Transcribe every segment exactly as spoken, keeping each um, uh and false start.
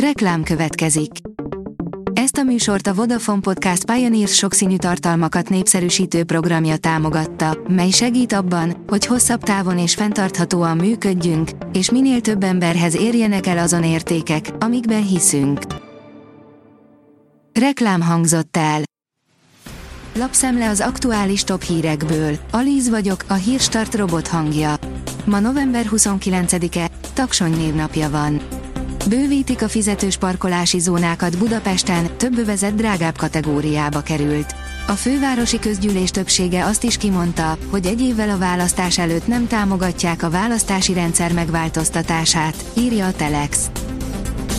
Reklám következik. Ezt a műsort a Vodafone Podcast Pioneers sokszínű tartalmakat népszerűsítő programja támogatta, mely segít abban, hogy hosszabb távon és fenntarthatóan működjünk, és minél több emberhez érjenek el azon értékek, amikben hiszünk. Reklám hangzott el. Lapszemle az aktuális top hírekből. Alíz vagyok, a Hírstart robot hangja. Ma november huszonkilencedike, Taksony névnapja van. Bővítik a fizetős parkolási zónákat Budapesten, több övezet drágább kategóriába került. A fővárosi közgyűlés többsége azt is kimondta, hogy egy évvel a választás előtt nem támogatják a választási rendszer megváltoztatását, írja a Telex.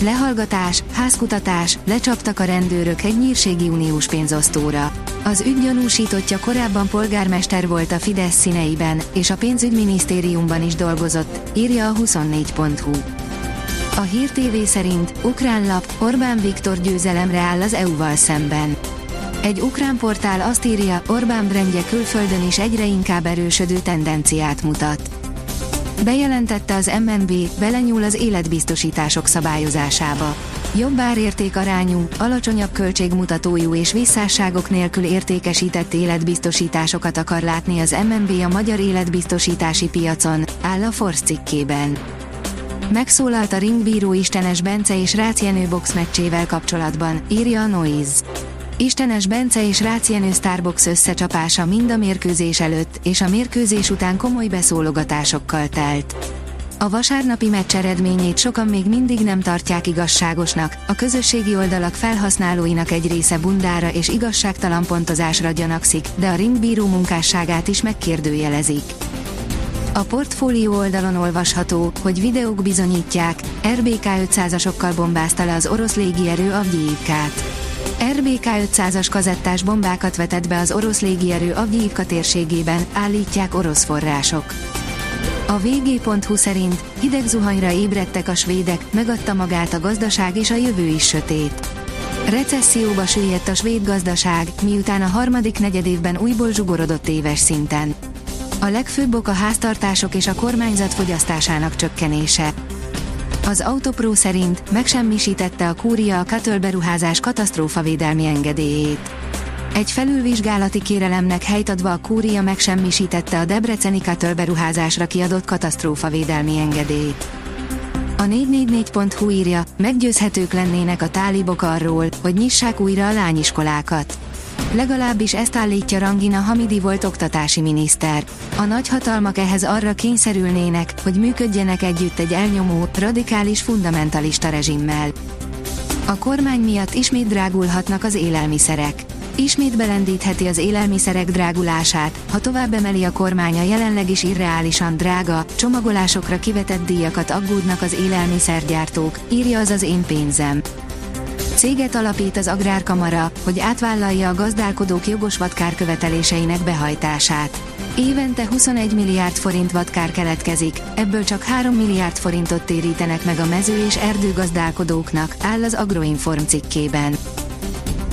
Lehallgatás, házkutatás, lecsaptak a rendőrök egy nyírségi uniós pénzosztóra. Az ügy gyanúsítottja korábban polgármester volt a Fidesz színeiben, és a pénzügyminisztériumban is dolgozott, írja a huszonnégy pont hu. A Hír té vé szerint, ukrán lap, Orbán Viktor győzelemre áll az é u-val szemben. Egy ukrán portál azt írja, Orbán brendje külföldön is egyre inkább erősödő tendenciát mutat. Bejelentette az em en bé, belenyúl az életbiztosítások szabályozásába. Jobb árértékarányú, alacsonyabb költségmutatójú és visszásságok nélkül értékesített életbiztosításokat akar látni az em en bé a magyar életbiztosítási piacon, áll a Force cikkében. Megszólalt a ringbíró Istenes Bence és Rácz Jenő box meccsével kapcsolatban, írja a Noiz. Istenes Bence és Rácz Jenő Starbox összecsapása mind a mérkőzés előtt és a mérkőzés után komoly beszólogatásokkal telt. A vasárnapi meccs eredményét sokan még mindig nem tartják igazságosnak, a közösségi oldalak felhasználóinak egy része bundára és igazságtalan pontozásra gyanakszik, de a ringbíró munkásságát is megkérdőjelezik. A Portfólió oldalon olvasható, hogy videók bizonyítják, er bé ká ötszázasokkal bombázta le az orosz légierő Avgyi Ivkát. er bé ká ötszázas kazettás bombákat vetett be az orosz légierő Avgyi Ivka térségében, állítják orosz források. A vg.hu szerint hideg zuhanyra ébredtek a svédek, megadta magát a gazdaság és a jövő is sötét. Recesszióba süllyedt a svéd gazdaság, miután a harmadik negyedévben újból zsugorodott éves szinten. A legfőbb ok a háztartások és a kormányzat fogyasztásának csökkenése. Az Autopro szerint megsemmisítette a Kúria a katölberuházás katasztrófavédelmi engedélyét. Egy felülvizsgálati kérelemnek helyt adva a Kúria megsemmisítette a debreceni katölberuházásra kiadott katasztrófavédelmi engedélyt. A négy négy négy pont hu írja, meggyőzhetők lennének a tálibok arról, hogy nyissák újra a lányiskolákat. Legalábbis ezt állítja Rangina Hamidi volt oktatási miniszter. A nagyhatalmak ehhez arra kényszerülnének, hogy működjenek együtt egy elnyomó, radikális fundamentalista rezsimmel. A kormány miatt ismét drágulhatnak az élelmiszerek. Ismét belendítheti az élelmiszerek drágulását, ha tovább emeli a kormány a jelenleg is irreálisan drága, csomagolásokra kivetett díjakat aggódnak az élelmiszergyártók, írja az az én pénzem. Céget alapít az Agrárkamara, hogy átvállalja a gazdálkodók jogos vadkárköveteléseinek behajtását. Évente huszonegy milliárd forint vadkár keletkezik, ebből csak három milliárd forintot térítenek meg a mező- és erdőgazdálkodóknak, áll az Agroinform cikkében.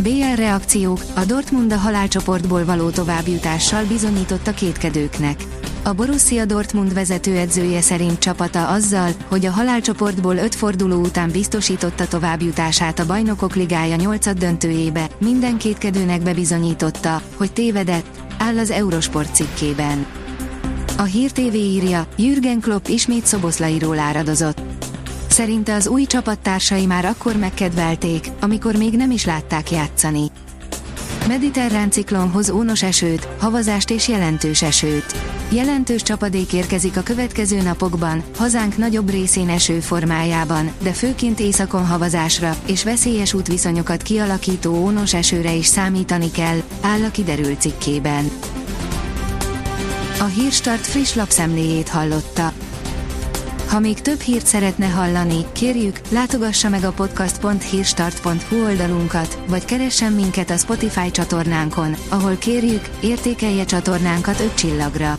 bé el reakciók, a Dortmund a halálcsoportból való továbbjutással bizonyított a kétkedőknek. A Borussia Dortmund vezetőedzője szerint csapata azzal, hogy a halálcsoportból öt forduló után biztosította továbbjutását a Bajnokok Ligája nyolcaddöntőjébe, minden kétkedőnek bebizonyította, hogy tévedett, áll az Eurosport cikkében. A Hír té vé írja, Jürgen Klopp ismét Szoboszlairól áradozott. Szerinte az új csapattársai már akkor megkedvelték, amikor még nem is látták játszani. Mediterrán ciklon hoz ónos esőt, havazást és jelentős esőt. Jelentős csapadék érkezik a következő napokban, hazánk nagyobb részén eső formájában, de főként északon havazásra és veszélyes útviszonyokat kialakító ónos esőre is számítani kell, áll a kiderült cikkében. A Hírstart friss lapszemléjét hallotta. Ha még több hírt szeretne hallani, kérjük, látogassa meg a podcast pont hírstart pont hu oldalunkat, vagy keressen minket a Spotify csatornánkon, ahol kérjük, értékelje csatornánkat öt csillagra.